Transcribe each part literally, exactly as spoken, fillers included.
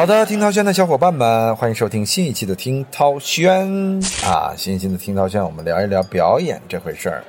好的，听涛轩的小伙伴们，欢迎收听新一期的听涛轩啊！新一期的听涛轩，我们聊一聊表演这回事儿。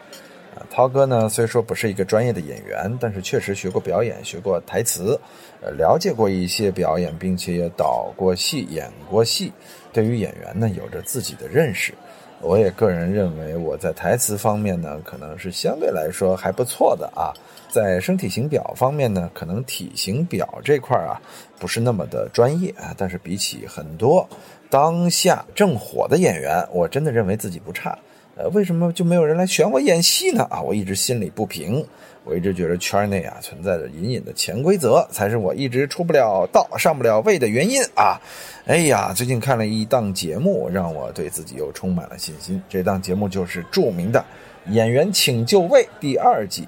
啊，涛哥呢，虽说不是一个专业的演员，但是确实学过表演，学过台词，呃，了解过一些表演，并且也导过戏、演过戏，对于演员呢，有着自己的认识。我也个人认为，我在台词方面呢，可能是相对来说还不错的啊。在身体型表方面呢，可能体型表这块啊，不是那么的专业啊。但是比起很多当下正火的演员，我真的认为自己不差。呃，为什么就没有人来选我演戏呢？啊，我一直心里不平，我一直觉得圈内啊存在着隐隐的潜规则，才是我一直出不了道、上不了位的原因啊。哎呀，最近看了一档节目，让我对自己又充满了信心。这档节目就是著名的《演员请就位》第二季。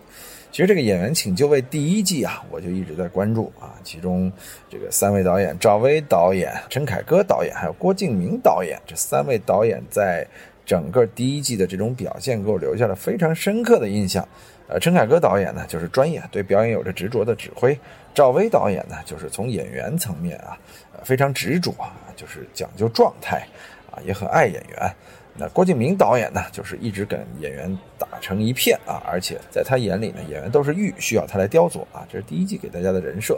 其实这个《演员请就位》第一季啊，我就一直在关注啊。其中这个三位导演，赵薇导演、陈凯歌导演，还有郭敬明导演，这三位导演在整个第一季的这种表现给我留下了非常深刻的印象。呃，陈凯歌导演呢，就是专业，对表演有着执着的指挥；赵薇导演呢，就是从演员层面啊，呃、非常执着啊，就是讲究状态啊，也很爱演员。那郭敬明导演呢，就是一直跟演员打成一片啊，而且在他眼里呢，演员都是玉，需要他来雕琢啊。这是第一季给大家的人设。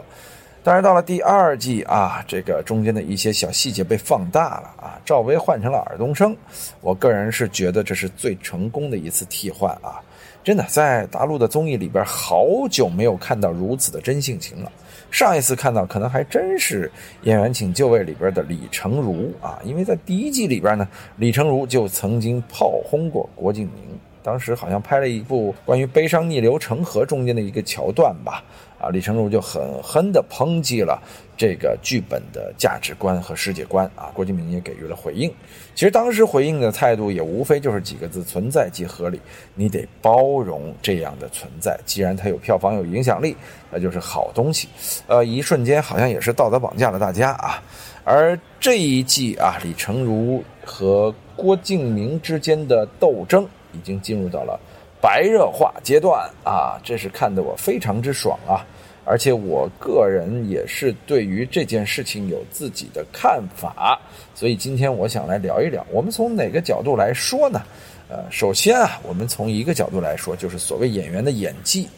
当然到了第二季啊，这个中间的一些小细节被放大了啊，赵薇换成了尔冬升，我个人是觉得这是最成功的一次替换啊。真的在大陆的综艺里边好久没有看到如此的真性情了，上一次看到可能还真是演员请就位里边的李成儒啊，因为在第一季里边呢，李成儒就曾经炮轰过郭敬明，当时好像拍了一部关于悲伤逆流成河中间的一个桥段吧，啊，李成儒就狠狠地抨击了这个剧本的价值观和世界观啊，郭敬明也给予了回应。其实当时回应的态度也无非就是几个字：存在即合理。你得包容这样的存在，既然它有票房有影响力，那就是好东西。呃，一瞬间好像也是道德绑架了大家啊。而这一季啊，李成儒和郭敬明之间的斗争已经进入到了白热化阶段啊，这是看得我非常之爽啊，而且我个人也是对于这件事情有自己的看法，所以今天我想来聊一聊，我们从哪个角度来说呢？呃，首先啊，我们从一个角度来说，就是所谓演员的演技。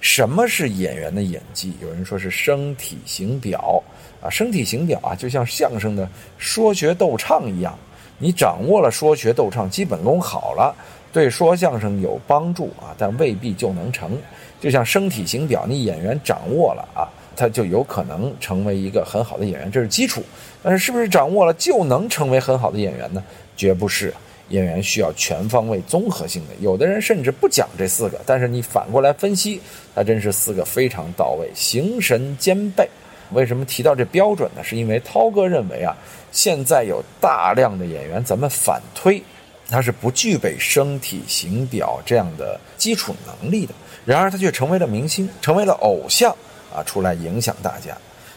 什么是演员的演技？有人说是声体形表啊，声体形表啊，就像相声的说学逗唱一样，你掌握了说学逗唱，基本功好了，对说相声有帮助啊，但未必就能成。就像声体形表，你演员掌握了啊，他就有可能成为一个很好的演员，这是基础。但是是不是掌握了就能成为很好的演员呢？绝不是。演员需要全方位综合性的，有的人甚至不讲这四个，但是你反过来分析，他真是四个非常到位，形神兼备。为什么提到这标准呢？是因为涛哥认为啊，现在有大量的演员，咱们反推他是不具备声体形表这样的基础能力的，然而他却成为了明星，成为了偶像啊，出来影响大家。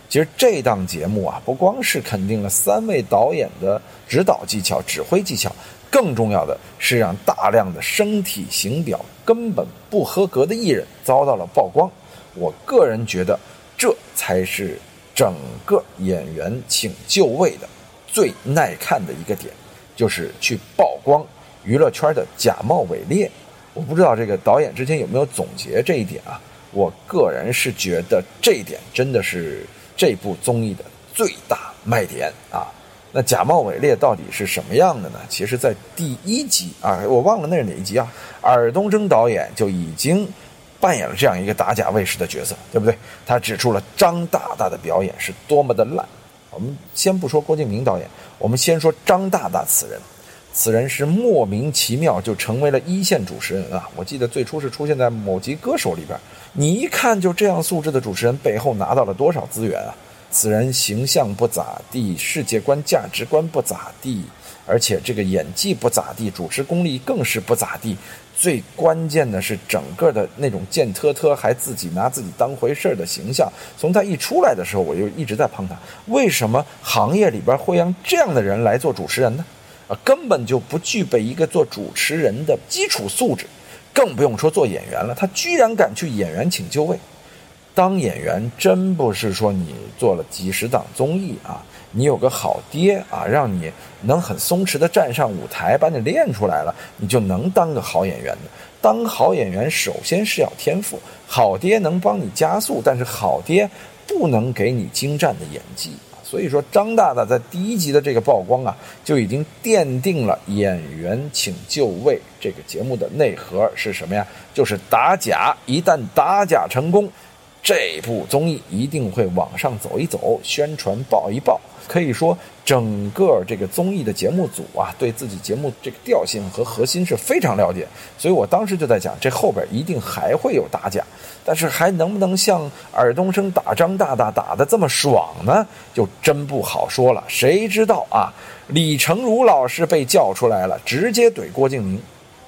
其实这档节目啊，不光是肯定了三位导演的指导技巧、指挥技巧，更重要的是让大量的声体形表根本不合格的艺人遭到了曝光。我个人觉得，这才是整个演员请就位的最耐看的一个点，就是去曝光娱乐圈的假冒伪劣。我不知道这个导演之前有没有总结这一点啊，我个人是觉得这一点真的是这部综艺的最大卖点啊。那假冒伪劣到底是什么样的呢？其实在第一集啊，我忘了那是哪一集啊，尔冬升导演就已经扮演了这样一个打假卫士的角色，对不对？他指出了张大大的表演是多么的烂。我们先不说郭敬明导演，我们先说张大大此人。此人是莫名其妙就成为了一线主持人啊！我记得最初是出现在某集歌手里边。你一看就这样素质的主持人背后拿到了多少资源啊！此人形象不咋地，世界观价值观不咋地，而且这个演技不咋地，主持功力更是不咋地。最关键的是整个的那种贱特特还自己拿自己当回事的形象，从他一出来的时候我就一直在抨他，为什么行业里边会让这样的人来做主持人呢？啊，根本就不具备一个做主持人的基础素质，更不用说做演员了。他居然敢去演员请就位，当演员真不是说你做了几十档综艺啊，你有个好爹啊，让你能很松弛的站上舞台，把你练出来了，你就能当个好演员的。当好演员首先是要天赋，好爹能帮你加速，但是好爹不能给你精湛的演技。所以说张大大在第一集的这个曝光啊，就已经奠定了演员请就位这个节目的内核是什么呀？就是打假，一旦打假成功，这部综艺一定会往上走一走，宣传爆一爆。可以说整个这个综艺的节目组啊，对自己节目这个调性和核心是非常了解，所以我当时就在讲，这后边一定还会有打假，但是还能不能像尔冬升打张大大打得这么爽呢，就真不好说了。谁知道啊，李成儒老师被叫出来了，直接怼郭敬明。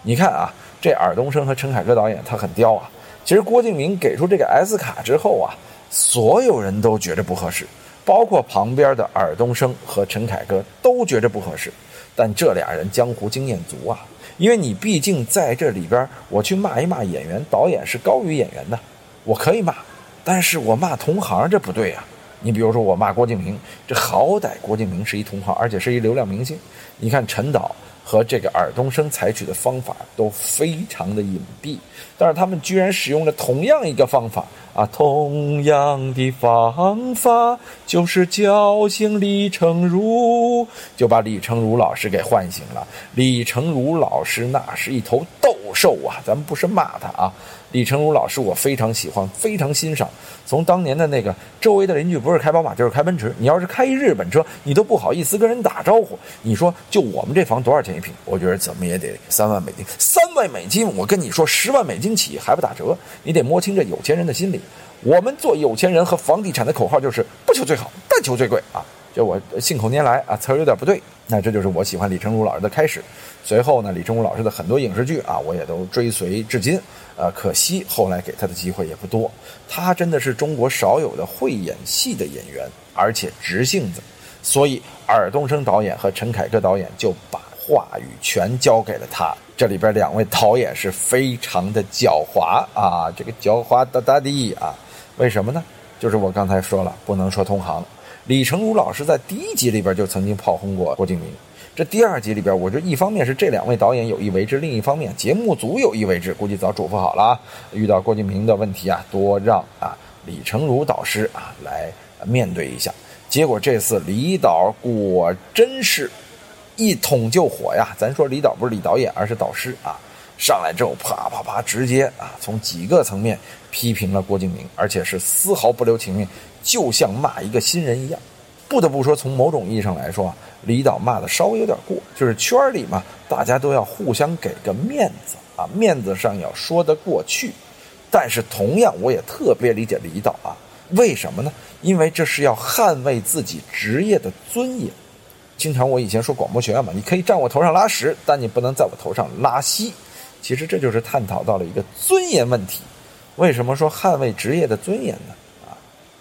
你看啊，这尔冬升和陈凯歌导演他很刁啊，其实郭敬明给出这个 S 卡之后啊，所有人都觉得不合适，包括旁边的尔冬升和陈凯歌都觉得不合适，但这俩人江湖经验足啊，因为你毕竟在这里边，我去骂一骂演员，导演是高于演员的，我可以骂，但是我骂同行这不对啊。你比如说我骂郭敬明，这好歹郭敬明是一同行，而且是一流量明星。你看陈导和这个尔冬升采取的方法都非常的隐蔽，但是他们居然使用了同样一个方法啊，同样的方法就是叫醒李成儒，就把李成儒老师给唤醒了。李成儒老师那是一头斗兽啊，咱们不是骂他啊，李成儒老师我非常喜欢，非常欣赏。从当年的那个周围的邻居不是开宝马就是开奔驰，你要是开一日本车，你都不好意思跟人打招呼。你说就我们这房多少钱一平？我觉得怎么也得三万美金，三万美金，我跟你说十万美金起还不打折。你得摸清这有钱人的心理。我们做有钱人和房地产的口号就是不求最好，但求最贵啊。就我信口拈来啊，词儿有点不对。那这就是我喜欢李成儒老师的开始。随后呢，李成儒老师的很多影视剧啊，我也都追随至今。呃，可惜后来给他的机会也不多。他真的是中国少有的会演戏的演员，而且直性子。所以尔冬升导演和陈凯歌导演就把话语权交给了他。这里边两位导演是非常的狡猾啊，这个狡猾哒哒的啊。为什么呢？就是我刚才说了，不能说同行。李成儒老师在第一集里边就曾经炮轰过郭敬明，这第二集里边，我觉得一方面是这两位导演有意为之，另一方面节目组有意为之，估计早嘱咐好了啊，遇到郭敬明的问题啊，多让啊李成儒导师啊来面对一下。结果这次李导果真是一桶就火呀，咱说李导不是李导演，而是导师啊。上来之后啪啪啪直接啊从几个层面批评了郭敬明，而且是丝毫不留情面，就像骂一个新人一样。不得不说，从某种意义上来说啊，李导骂的稍微有点过，就是圈里嘛，大家都要互相给个面子啊，面子上要说得过去。但是同样我也特别理解李导啊，为什么呢？因为这是要捍卫自己职业的尊严。经常我以前说广播学院嘛，你可以站我头上拉屎，但你不能在我头上拉稀。其实这就是探讨到了一个尊严问题。为什么说捍卫职业的尊严呢？啊，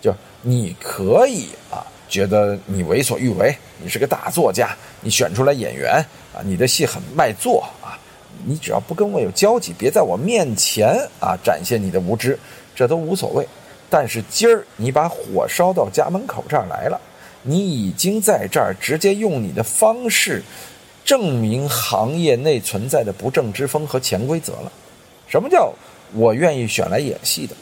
就你可以啊，觉得你为所欲为，你是个大作家，你选出来演员啊，你的戏很卖座啊，你只要不跟我有交集，别在我面前啊展现你的无知，这都无所谓。但是今儿你把火烧到家门口这儿来了，你已经在这儿直接用你的方式证明行业内存在的不正之风和潜规则了。什么叫我愿意选来演戏的？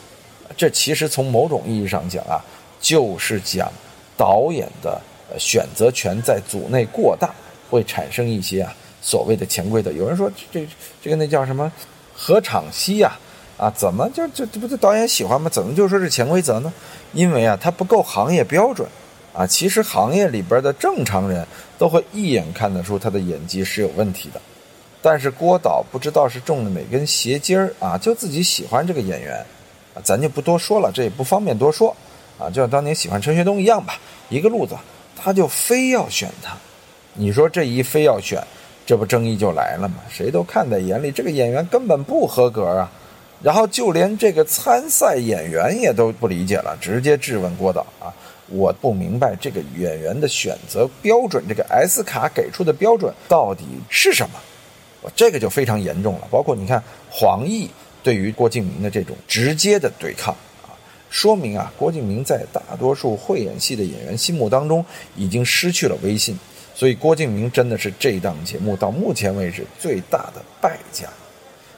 这其实从某种意义上讲啊，就是讲导演的选择权在组内过大，会产生一些啊所谓的潜规则。有人说这这个那叫什么合场戏啊啊，怎么就这不是导演喜欢吗？怎么就说是潜规则呢？因为啊，它不够行业标准。啊，其实行业里边的正常人都会一眼看得出他的演技是有问题的，但是郭导不知道是中了哪根邪筋儿啊，就自己喜欢这个演员，啊，咱就不多说了，这也不方便多说，啊，就像当年喜欢陈学冬一样吧，一个路子，他就非要选他，你说这一非要选，这不争议就来了吗？谁都看在眼里，这个演员根本不合格啊，然后就连这个参赛演员也都不理解了，直接质问郭导啊。我不明白这个演员的选择标准，这个 S 卡给出的标准到底是什么？我这个就非常严重了。包括你看黄奕对于郭敬明的这种直接的对抗啊，说明啊，郭敬明在大多数会演戏的演员心目当中已经失去了威信，所以郭敬明真的是这档节目到目前为止最大的败家。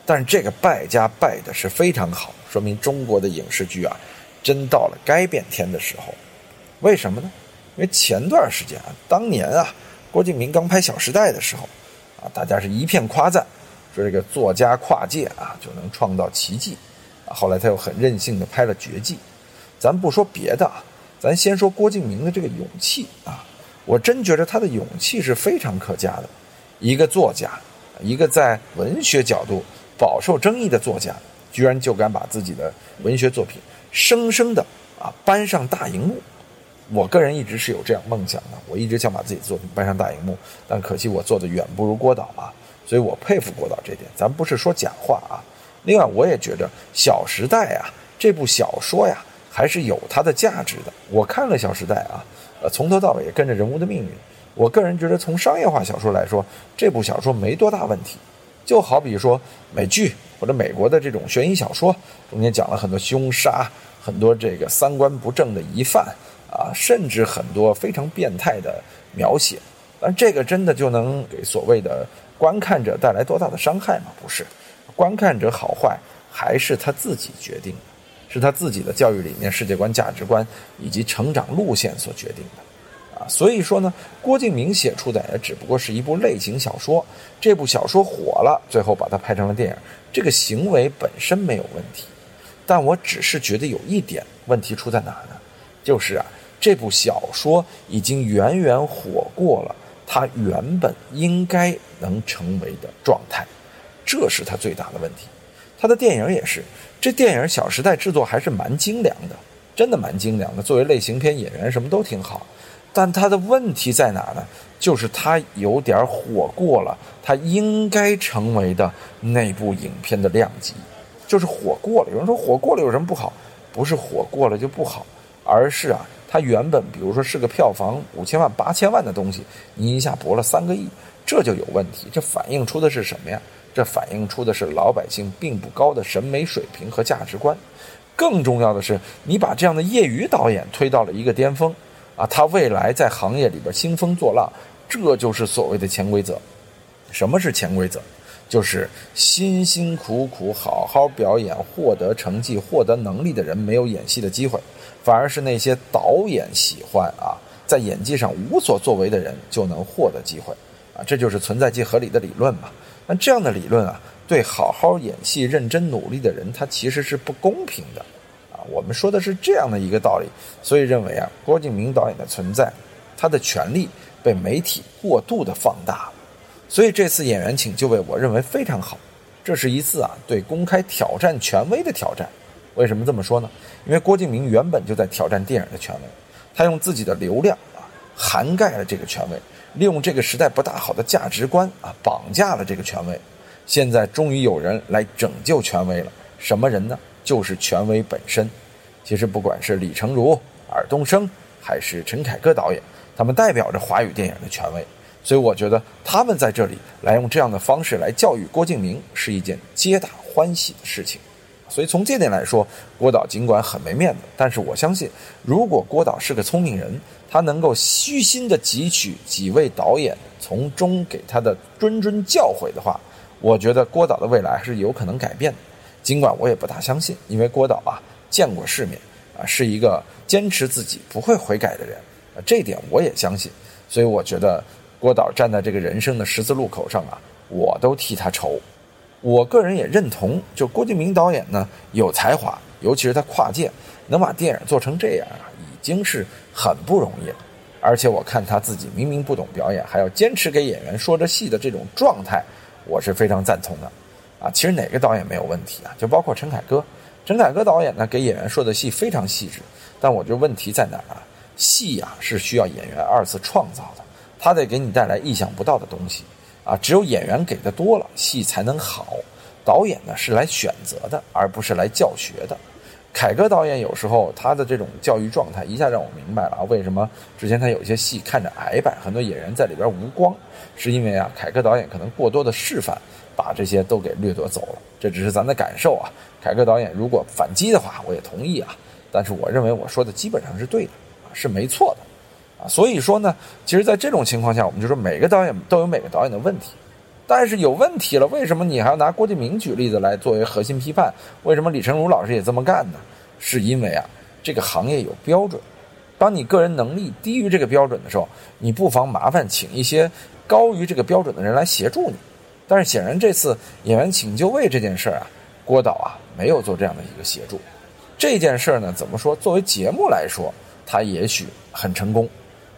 但是这个败家败的是非常好，说明中国的影视剧啊，真到了该变天的时候。为什么呢？因为前段时间啊，当年啊，郭敬明刚拍《小时代》的时候啊，大家是一片夸赞，说这个作家跨界啊就能创造奇迹啊。后来他又很任性的拍了《绝技》。咱不说别的啊，咱先说郭敬明的这个勇气啊，我真觉得他的勇气是非常可嘉的。一个作家，一个在文学角度饱受争议的作家，居然就敢把自己的文学作品生生的啊搬上大荧幕。我个人一直是有这样梦想的，我一直想把自己的作品搬上大荧幕，但可惜我做的远不如郭导啊，所以我佩服郭导这点，咱不是说假话啊。另外我也觉得《小时代》啊这部小说呀还是有它的价值的。我看了《小时代》啊，呃，从头到尾也跟着人物的命运。我个人觉得从商业化小说来说，这部小说没多大问题，就好比说美剧或者美国的这种悬疑小说，中间讲了很多凶杀，很多这个三观不正的疑犯啊，甚至很多非常变态的描写，但这个真的就能给所谓的观看者带来多大的伤害吗？不是，观看者好坏还是他自己决定的，是他自己的教育理念、世界观、价值观以及成长路线所决定的。所以说呢，郭敬明写出的也只不过是一部类型小说，这部小说火了，最后把它拍成了电影，这个行为本身没有问题。但我只是觉得有一点问题出在哪呢？就是啊，这部小说已经远远火过了它原本应该能成为的状态，这是它最大的问题。它的电影也是，这电影《小时代》制作还是蛮精良的，真的蛮精良的，作为类型片演员什么都挺好，但他的问题在哪呢？就是他有点火过了他应该成为的那部影片的量级，就是火过了。有人说火过了有什么不好？不是火过了就不好，而是啊，他原本比如说是个票房五千万八千万的东西，你一下博了三个亿，这就有问题。这反映出的是什么呀？这反映出的是老百姓并不高的审美水平和价值观。更重要的是，你把这样的业余导演推到了一个巅峰啊，他未来在行业里边兴风作浪，这就是所谓的潜规则。什么是潜规则？就是辛辛苦苦好好表演、获得成绩、获得能力的人没有演戏的机会，反而是那些导演喜欢啊，在演技上无所作为的人就能获得机会啊，这就是存在即合理的理论嘛。那这样的理论啊，对好好演戏、认真努力的人，他其实是不公平的。我们说的是这样的一个道理，所以认为啊，郭敬明导演的存在，他的权力被媒体过度的放大了。所以这次演员请就位，我认为非常好，这是一次啊对公开挑战权威的挑战。为什么这么说呢？因为郭敬明原本就在挑战电影的权威，他用自己的流量啊涵盖了这个权威，利用这个时代不大好的价值观啊绑架了这个权威。现在终于有人来拯救权威了，什么人呢？就是权威本身。其实不管是李成儒、尔冬升还是陈凯歌导演，他们代表着华语电影的权威，所以我觉得他们在这里来用这样的方式来教育郭敬明是一件皆大欢喜的事情。所以从这点来说，郭导尽管很没面子，但是我相信如果郭导是个聪明人，他能够虚心的汲取几位导演从中给他的谆谆教诲的话，我觉得郭导的未来是有可能改变的。尽管我也不大相信，因为郭导啊见过世面啊，是一个坚持自己不会悔改的人啊，这点我也相信。所以我觉得郭导站在这个人生的十字路口上啊，我都替他愁。我个人也认同，就郭敬明导演呢有才华，尤其是他跨界能把电影做成这样啊，已经是很不容易了。而且我看他自己明明不懂表演，还要坚持给演员说着戏的这种状态，我是非常赞同的。啊，其实哪个导演没有问题啊？就包括陈凯歌，陈凯歌导演呢给演员说的戏非常细致，但我觉得问题在哪儿啊？戏啊是需要演员二次创造的，他得给你带来意想不到的东西啊。只有演员给的多了，戏才能好。导演呢是来选择的，而不是来教学的。凯歌导演有时候他的这种教育状态一下让我明白了啊，为什么之前他有些戏看着矮板，很多演员在里边无光，是因为啊凯歌导演可能过多的示范，把这些都给掠夺走了。这只是咱的感受啊，凯歌导演如果反击的话我也同意啊，但是我认为我说的基本上是对的，是没错的啊。所以说呢，其实在这种情况下，我们就说每个导演都有每个导演的问题，但是有问题了，为什么你还要拿郭敬明举例子来作为核心批判？为什么李成儒老师也这么干呢？是因为啊，这个行业有标准，当你个人能力低于这个标准的时候，你不妨麻烦请一些高于这个标准的人来协助你。但是显然这次演员请就位这件事儿啊，郭导啊没有做这样的一个协助。这件事儿呢，怎么说，作为节目来说它也许很成功，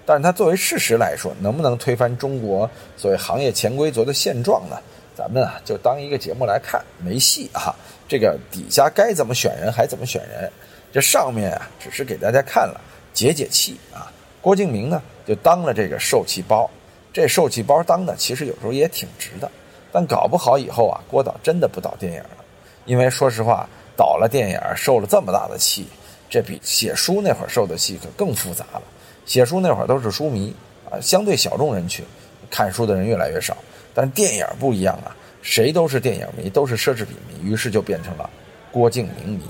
但是它作为事实来说，能不能推翻中国所谓行业潜规则的现状呢？咱们啊就当一个节目来看，没戏啊。这个底下该怎么选人还怎么选人，这上面啊只是给大家看了解解气啊。郭敬明呢就当了这个受气包，这受气包当的其实有时候也挺值的，但搞不好以后啊，郭导真的不导电影了。因为说实话，导了电影受了这么大的气，这比写书那会儿受的气可更复杂了。写书那会儿都是书迷啊，相对小众人群，看书的人越来越少，但电影不一样啊，谁都是电影迷，都是奢侈品迷，于是就变成了郭敬明迷。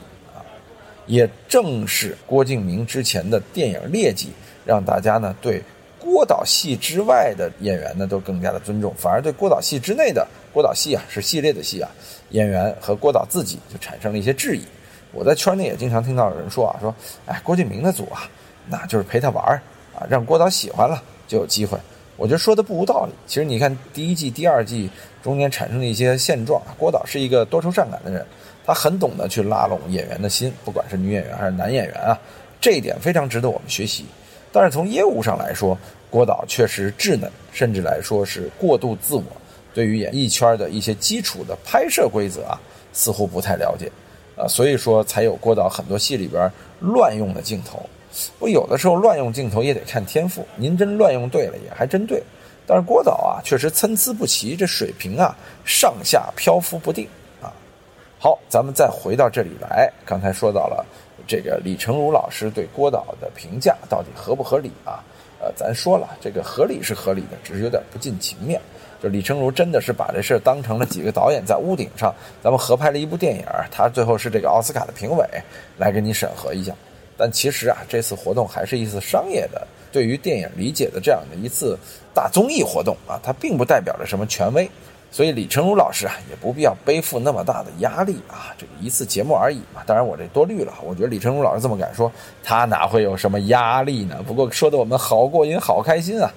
也正是郭敬明之前的电影劣迹，让大家呢对郭导戏之外的演员呢都更加的尊重，反而对郭导戏之内的郭导戏啊是系列的戏啊演员和郭导自己就产生了一些质疑。我在圈内也经常听到有人说啊，说哎，郭敬明的组啊，那就是陪他玩啊，让郭导喜欢了就有机会。我觉得说的不无道理。其实你看第一季、第二季中间产生的一些现状，郭导是一个多愁善感的人。他很懂得去拉拢演员的心，不管是女演员还是男演员啊，这一点非常值得我们学习。但是从业务上来说，郭导确实稚嫩，甚至来说是过度自我，对于演艺圈的一些基础的拍摄规则啊，似乎不太了解啊，所以说才有郭导很多戏里边乱用的镜头。我有的时候乱用镜头也得看天赋，您真乱用对了也还真对。但是郭导啊，确实参差不齐，这水平啊上下漂浮不定。好，咱们再回到这里来，刚才说到了这个李成儒老师对郭导的评价到底合不合理啊？呃，咱说了，这个合理是合理的，只是有点不近情面。就李成儒真的是把这事当成了几个导演在屋顶上，咱们合拍了一部电影，他最后是这个奥斯卡的评委来给你审核一下。但其实啊，这次活动还是一次商业的，对于电影理解的这样的一次大综艺活动啊，它并不代表着什么权威。所以李成儒老师啊，也不必要背负那么大的压力啊，这个一次节目而已嘛。当然我这多虑了，我觉得李成儒老师这么敢说，他哪会有什么压力呢？不过说的我们好过瘾，好开心啊！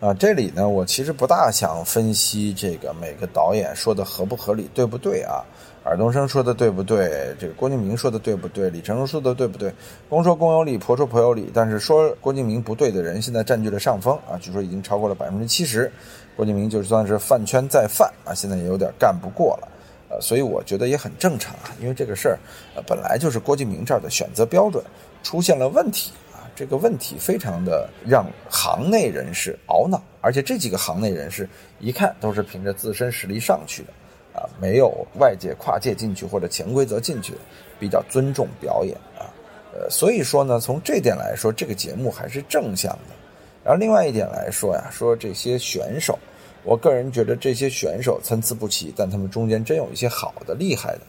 啊，这里呢，我其实不大想分析这个每个导演说的合不合理，对不对啊？尔冬升说的对不对？这个郭敬明说的对不对？李成儒说的对不对？公说公有理，婆说婆有理。但是说郭敬明不对的人，现在占据了上风啊，据说已经超过了百分之七十。郭敬明就算是饭圈再犯啊，现在也有点干不过了，呃，所以我觉得也很正常啊，因为这个事儿，呃，本来就是郭敬明这儿的选择标准出现了问题啊，这个问题非常的让行内人士懊恼，而且这几个行内人士一看都是凭着自身实力上去的啊，没有外界跨界进去或者潜规则进去，比较尊重表演啊，呃，所以说呢，从这点来说，这个节目还是正向的。然后另外一点来说呀，说这些选手，我个人觉得这些选手参差不齐，但他们中间真有一些好的厉害的。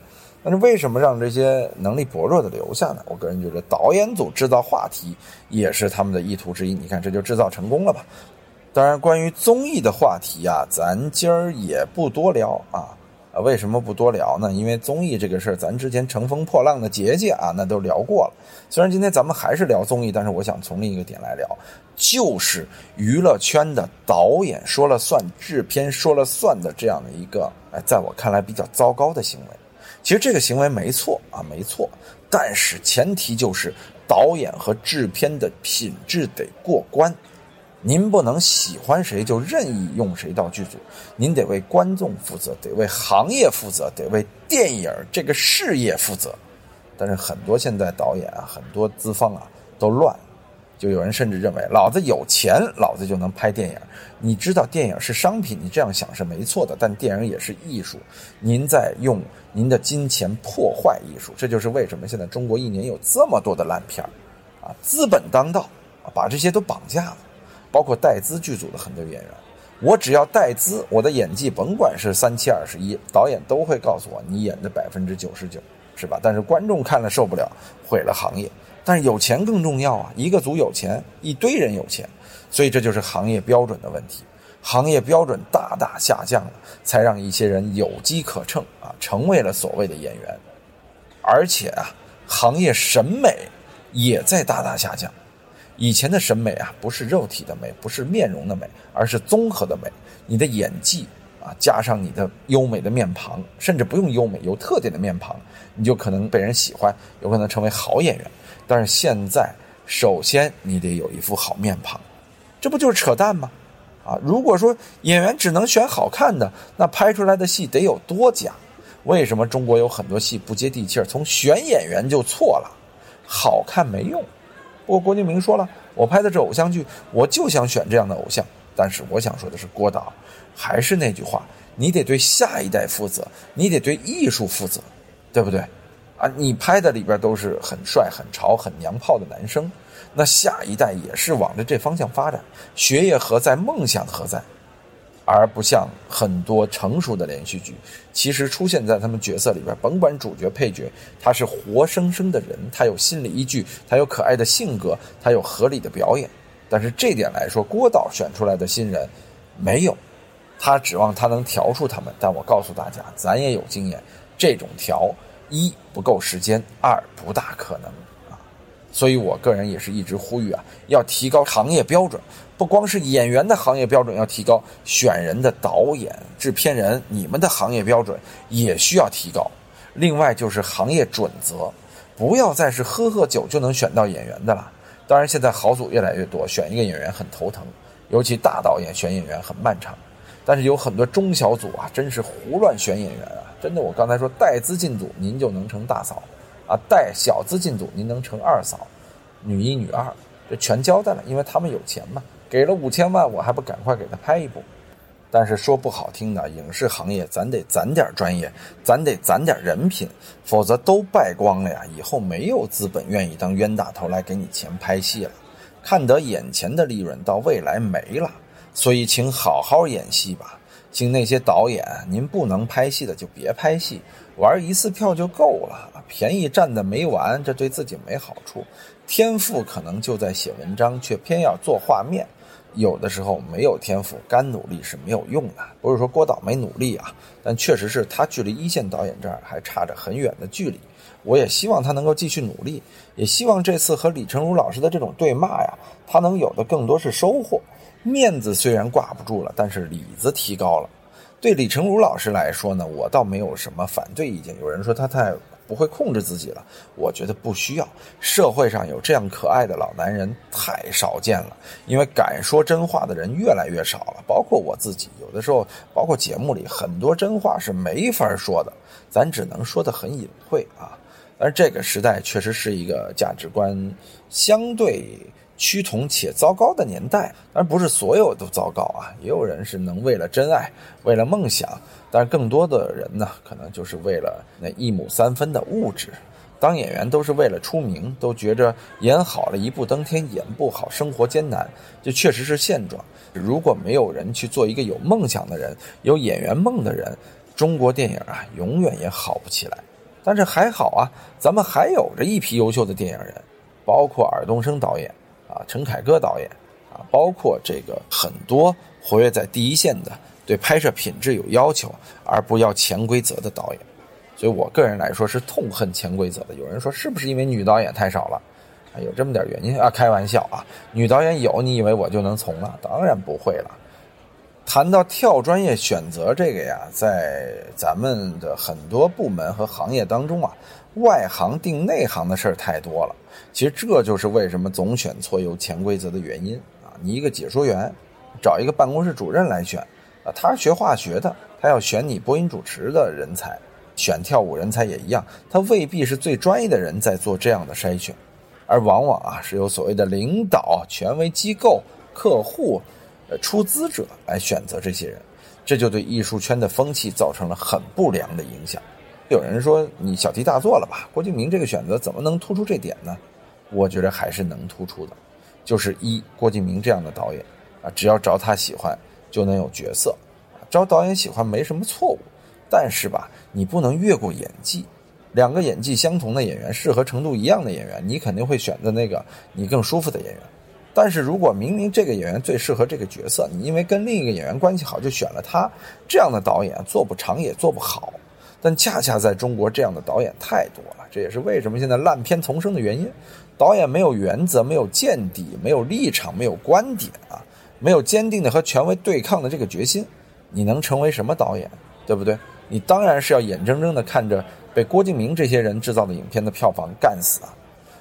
但是为什么让这些能力薄弱的留下呢？我个人觉得导演组制造话题也是他们的意图之一，你看这就制造成功了吧。当然关于综艺的话题啊，咱今儿也不多聊啊。为什么不多聊呢？因为综艺这个事儿，咱之前乘风破浪的姐姐啊，那都聊过了。虽然今天咱们还是聊综艺，但是我想从另一个点来聊，就是娱乐圈的导演说了算、制片说了算的这样的一个，哎，在我看来比较糟糕的行为。其实这个行为没错啊，没错，但是前提就是导演和制片的品质得过关。您不能喜欢谁就任意用谁到剧组，您得为观众负责，得为行业负责，得为电影这个事业负责。但是很多现在导演啊，很多资方啊都乱，就有人甚至认为老子有钱，老子就能拍电影。你知道电影是商品，你这样想是没错的，但电影也是艺术，您在用您的金钱破坏艺术。这就是为什么现在中国一年有这么多的烂片啊，资本当道，把这些都绑架了。包括带资剧组的很多演员，我只要带资，我的演技甭管是三七二十一，导演都会告诉我你演的百分之九十九，是吧？但是观众看了受不了，毁了行业。但是有钱更重要啊，一个组有钱，一堆人有钱，所以这就是行业标准的问题。行业标准大大下降了，才让一些人有机可乘啊，成为了所谓的演员。而且啊，行业审美也在大大下降。以前的审美啊，不是肉体的美，不是面容的美，而是综合的美。你的演技啊，加上你的优美的面庞，甚至不用优美，有特点的面庞，你就可能被人喜欢，有可能成为好演员。但是现在，首先你得有一副好面庞，这不就是扯淡吗？啊，如果说演员只能选好看的，那拍出来的戏得有多假？为什么中国有很多戏不接地气儿？从选演员就错了，好看没用。不过郭敬明说了，我拍的这偶像剧，我就想选这样的偶像。但是我想说的是，郭导，还是那句话，你得对下一代负责，你得对艺术负责，对不对？啊，你拍的里边都是很帅、很潮、很娘炮的男生。那下一代也是往着这方向发展，学业何在，梦想何在，而不像很多成熟的连续剧，其实出现在他们角色里边，甭管主角配角，他是活生生的人，他有心理依据，他有可爱的性格，他有合理的表演。但是这点来说，郭导选出来的新人没有，他指望他能调出他们。但我告诉大家，咱也有经验，这种调一不够时间，二不大可能。所以我个人也是一直呼吁啊，要提高行业标准，不光是演员的行业标准要提高，选人的导演、制片人，你们的行业标准也需要提高。另外就是行业准则，不要再是喝喝酒就能选到演员的了。当然现在好组越来越多，选一个演员很头疼，尤其大导演选演员很漫长。但是有很多中小组啊，真是胡乱选演员啊，真的，我刚才说带资进组您就能成大嫂啊，带小资进组您能成二嫂，女一女二，这全交代了，因为他们有钱嘛，给了五千万我还不赶快给他拍一部。但是说不好听的，影视行业咱得攒点专业，咱得攒点人品，否则都败光了呀，以后没有资本愿意当冤大头来给你钱拍戏了，看得眼前的利润到未来没了。所以请好好演戏吧，请那些导演，您不能拍戏的就别拍戏，玩一次票就够了，便宜占的没完，这对自己没好处。天赋可能就在写文章，却偏要做画面，有的时候没有天赋，干努力是没有用的。不是说郭导没努力啊，但确实是他距离一线导演这儿还差着很远的距离。我也希望他能够继续努力，也希望这次和李成儒老师的这种对骂呀，他能有的更多是收获。面子虽然挂不住了，但是里子提高了。对李成儒老师来说呢，我倒没有什么反对意见。有人说他太不会控制自己了，我觉得不需要。社会上有这样可爱的老男人太少见了，因为敢说真话的人越来越少了，包括我自己。有的时候，包括节目里很多真话是没法说的，咱只能说得很隐晦啊。但是这个时代确实是一个价值观相对趋同且糟糕的年代，当然不是所有都糟糕啊，也有人是能为了真爱，为了梦想，但是更多的人呢，可能就是为了那一亩三分的物质。当演员都是为了出名，都觉着演好了一步登天，演不好生活艰难，这确实是现状。如果没有人去做一个有梦想的人，有演员梦的人，中国电影啊，永远也好不起来。但是还好啊，咱们还有着一批优秀的电影人，包括尔冬升导演啊，陈凯歌导演啊，包括这个很多活跃在第一线的，对拍摄品质有要求而不要潜规则的导演。所以我个人来说是痛恨潜规则的。有人说是不是因为女导演太少了啊？有这么点原因啊？开玩笑啊，女导演有你以为我就能从了？当然不会了。谈到跳专业选择这个呀，在咱们的很多部门和行业当中啊，外行定内行的事儿太多了。其实这就是为什么总选错有潜规则的原因啊！你一个解说员，找一个办公室主任来选啊，他学化学的，他要选你播音主持的人才，选跳舞人才也一样，他未必是最专业的人在做这样的筛选，而往往啊是由所谓的领导、权威机构、客户、呃，出资者来选择这些人，这就对艺术圈的风气造成了很不良的影响。有人说你小题大做了吧，郭敬明这个选择怎么能突出这点呢？我觉得还是能突出的，就是一，郭敬明这样的导演啊，只要招他喜欢就能有角色，招导演喜欢没什么错误，但是吧，你不能越过演技，两个演技相同的演员，适合程度一样的演员，你肯定会选择那个你更舒服的演员。但是如果明明这个演员最适合这个角色，你因为跟另一个演员关系好就选了他，这样的导演做不长也做不好。但恰恰在中国这样的导演太多了，这也是为什么现在烂片丛生的原因。导演没有原则，没有见地，没有立场，没有观点啊，没有坚定的和权威对抗的这个决心，你能成为什么导演，对不对？你当然是要眼睁睁的看着被郭敬明这些人制造的影片的票房干死啊！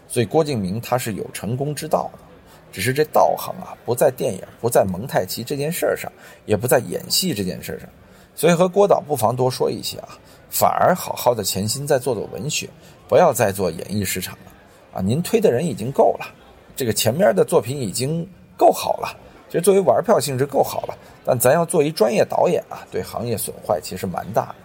所以郭敬明他是有成功之道的，只是这道行啊，不在电影，不在蒙太奇这件事上，也不在演戏这件事上。所以和郭导不妨多说一些啊，反而好好的潜心再做做文学，不要再做演艺市场了啊！您推的人已经够了，这个前面的作品已经够好了，这作为玩票性质够好了。但咱要做一专业导演啊，对行业损坏其实蛮大的。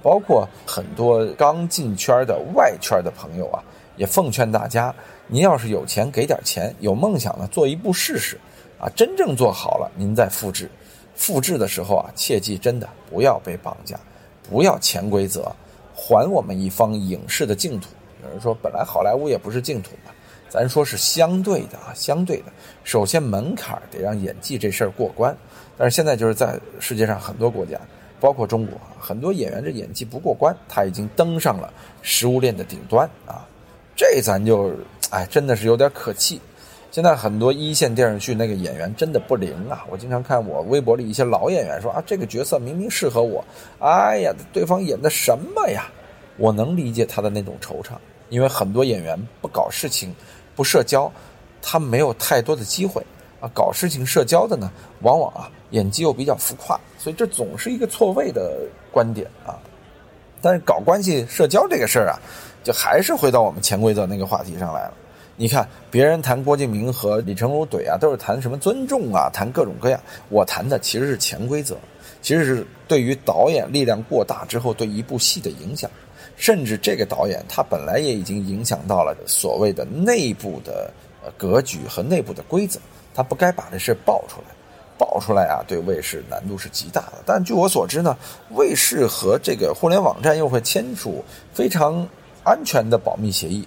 包括很多刚进圈的外圈的朋友啊，也奉劝大家，您要是有钱给点钱，有梦想呢做一步试试啊，真正做好了您再复制。复制的时候啊，切记真的不要被绑架，不要潜规则，还我们一方影视的净土。有人说本来好莱坞也不是净土嘛，咱说是相对的啊，相对的。首先门槛得让演技这事儿过关，但是现在就是在世界上很多国家，包括中国，很多演员这演技不过关，他已经登上了食物链的顶端啊，这咱就哎真的是有点可气。现在很多一线电视剧那个演员真的不灵啊，我经常看我微博里一些老演员说啊，这个角色明明适合我，哎呀，对方演的什么呀？我能理解他的那种惆怅，因为很多演员不搞事情，不社交，他没有太多的机会啊，搞事情社交的呢，往往啊演技又比较浮夸，所以这总是一个错位的观点啊。但是搞关系社交这个事儿啊，就还是回到我们潜规则那个话题上来了。你看别人谈郭敬明和李成儒怼啊，都是谈什么尊重啊，谈各种各样，我谈的其实是潜规则，其实是对于导演力量过大之后对一部戏的影响，甚至这个导演他本来也已经影响到了所谓的内部的格局和内部的规则，他不该把这事爆出来，爆出来啊，对卫视难度是极大的。但据我所知呢，卫视和这个互联网站又会签署非常安全的保密协议，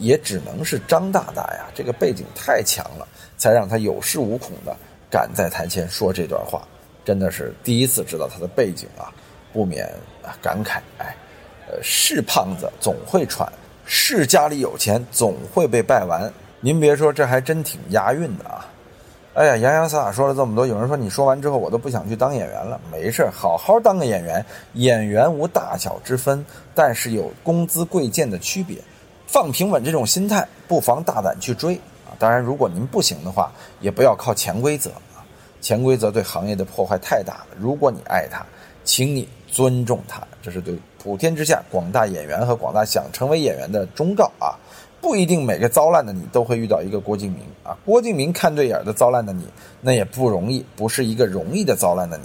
也只能是张大大呀，这个背景太强了，才让他有恃无恐的敢在台前说这段话。真的是第一次知道他的背景啊，不免啊感慨，哎，呃，是胖子总会喘，是家里有钱总会被败完。您别说，这还真挺押韵的啊。哎呀，洋洋洒洒说了这么多，有人说你说完之后我都不想去当演员了。没事，好好当个演员，演员无大小之分，但是有工资贵贱的区别。放平稳这种心态，不妨大胆去追啊！当然，如果您不行的话，也不要靠潜规则啊，潜规则对行业的破坏太大了。如果你爱它，请你尊重它，这是对普天之下广大演员和广大想成为演员的忠告啊！不一定每个糟烂的你都会遇到一个郭敬明啊，郭敬明看对眼的糟烂的你，那也不容易，不是一个容易的糟烂的你。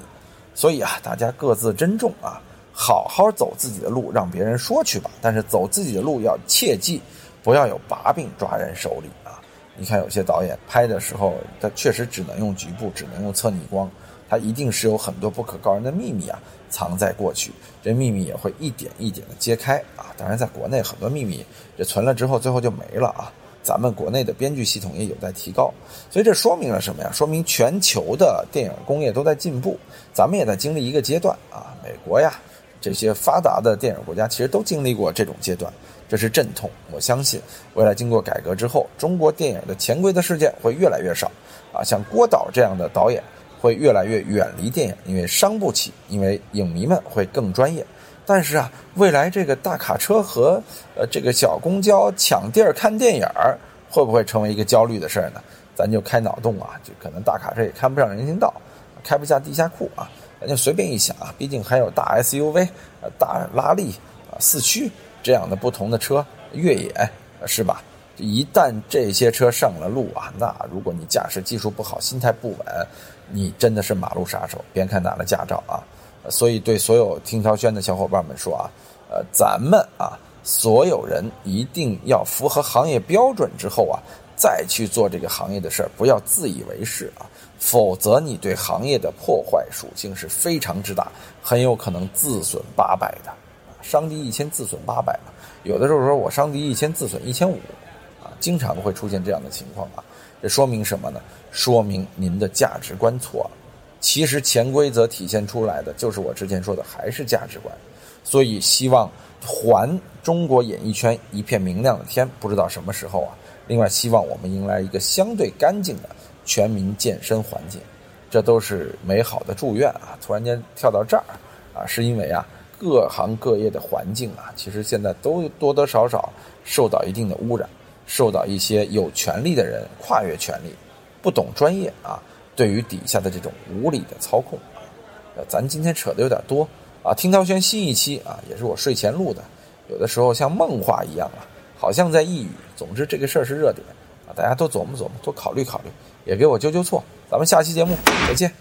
所以啊，大家各自珍重啊，好好走自己的路，让别人说去吧。但是走自己的路要切记，不要有把柄抓人手里啊。你看有些导演拍的时候，他确实只能用局部，只能用侧逆光，他一定是有很多不可告人的秘密啊，藏在过去，这秘密也会一点一点的揭开啊。当然在国内很多秘密这存了之后最后就没了啊，咱们国内的编剧系统也有待提高。所以这说明了什么呀？说明全球的电影工业都在进步，咱们也在经历一个阶段啊。美国呀，这些发达的电影国家其实都经历过这种阶段，这是阵痛。我相信未来经过改革之后，中国电影的潜规则事件会越来越少啊，像郭导这样的导演会越来越远离电影，因为伤不起，因为影迷们会更专业。但是啊，未来这个大卡车和呃这个小公交抢地儿看电影儿，会不会成为一个焦虑的事儿呢？咱就开脑洞啊，就可能大卡车也看不上人行道，开不下地下库啊，咱就随便一想啊，毕竟还有大 S U V、呃、大拉力、呃、四驱这样的不同的车，越野、呃、是吧？一旦这些车上了路啊，那如果你驾驶技术不好，心态不稳，你真的是马路杀手，别看拿了驾照啊。所以对所有听涛轩的小伙伴们说啊，呃，咱们啊，所有人一定要符合行业标准之后啊，再去做这个行业的事儿，不要自以为是啊，否则你对行业的破坏属性是非常之大，很有可能自损八百的。伤敌一千自损八百嘛，有的时候说我伤敌一千自损一千五，啊，经常会出现这样的情况啊。这说明什么呢？说明您的价值观错了。其实潜规则体现出来的就是我之前说的，还是价值观。所以希望还中国演艺圈一片明亮的天，不知道什么时候啊。另外，希望我们迎来一个相对干净的全民健身环节，这都是美好的祝愿啊。突然间跳到这儿啊，是因为啊，各行各业的环境啊，其实现在都多多少少受到一定的污染，受到一些有权力的人跨越权力，不懂专业啊，对于底下的这种无理的操控啊。咱今天扯的有点多啊，听涛轩新一期啊，也是我睡前录的，有的时候像梦话一样啊，好像在抑郁。总之这个事儿是热点啊，大家都琢磨琢磨，多考虑考虑，也给我纠纠错。咱们下期节目再见。